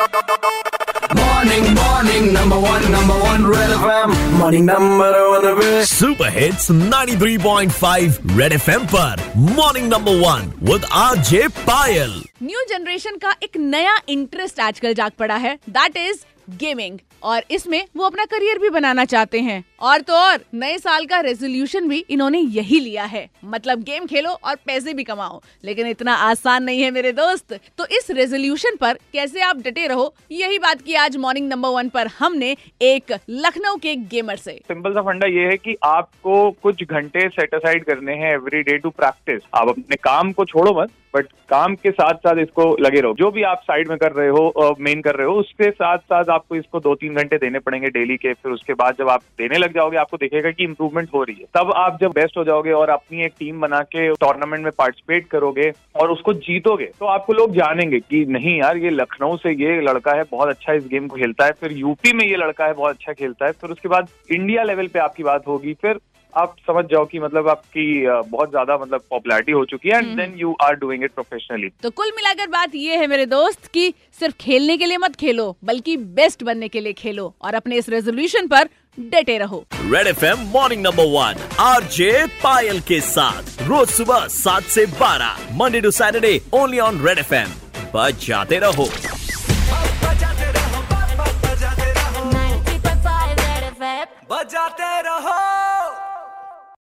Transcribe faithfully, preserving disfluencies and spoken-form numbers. Morning, morning, number one, number one, Red F M. Morning, number one. Super hits ninety-three point five Red F M पर Morning number one with R J Pyle. New generation का एक नया interest आजकल जाग पड़ा है. That is gaming. और इसमें वो अपना करियर भी बनाना चाहते हैं. और तो और नए साल का रेजोल्यूशन भी इन्होंने यही लिया है, मतलब गेम खेलो और पैसे भी कमाओ. लेकिन इतना आसान नहीं है मेरे दोस्त. तो इस रेजोल्यूशन पर कैसे आप डटे रहो, यही बात की आज मॉर्निंग नंबर वन पर हमने एक लखनऊ के गेमर से. सिंपल सा फंडा ये है कि आपको कुछ घंटे सेट असाइड करने हैं एवरी डे टू प्रैक्टिस. आप अपने काम को छोड़ो मत, बट काम के साथ साथ इसको लगे रहो. जो भी आप साइड में कर रहे हो, मेन कर रहे हो, उसके साथ साथ आपको इसको दो तीन घंटे देने पड़ेंगे डेली के. फिर उसके बाद जब आप देने लग जाओगे, आपको दिखेगा कि इम्प्रूवमेंट हो रही है. तब आप जब बेस्ट हो जाओगे और अपनी एक टीम बना के टूर्नामेंट में पार्टिसिपेट करोगे और उसको जीतोगे, तो आपको लोग जानेंगे कि नहीं यार, ये लखनऊ से ये लड़का है, बहुत अच्छा इस गेम को खेलता है. फिर यूपी में ये लड़का है, बहुत अच्छा खेलता है. फिर उसके बाद इंडिया लेवल पे आपकी बात होगी. फिर आप समझ जाओ कि मतलब आपकी बहुत ज्यादा मतलब पॉपुलैरिटी हो चुकी है, and then you are doing it professionally. तो कुल मिलाकर बात ये है मेरे दोस्त कि सिर्फ खेलने के लिए मत खेलो, बल्कि बेस्ट बनने के लिए खेलो और अपने इस रेजोल्यूशन पर डटे रहो. Red F M morning number one RJ Payal के साथ रोज सुबह सात से बारह, Monday to Saturday, only on Red F M. बजाते रहो. बजाते रहो.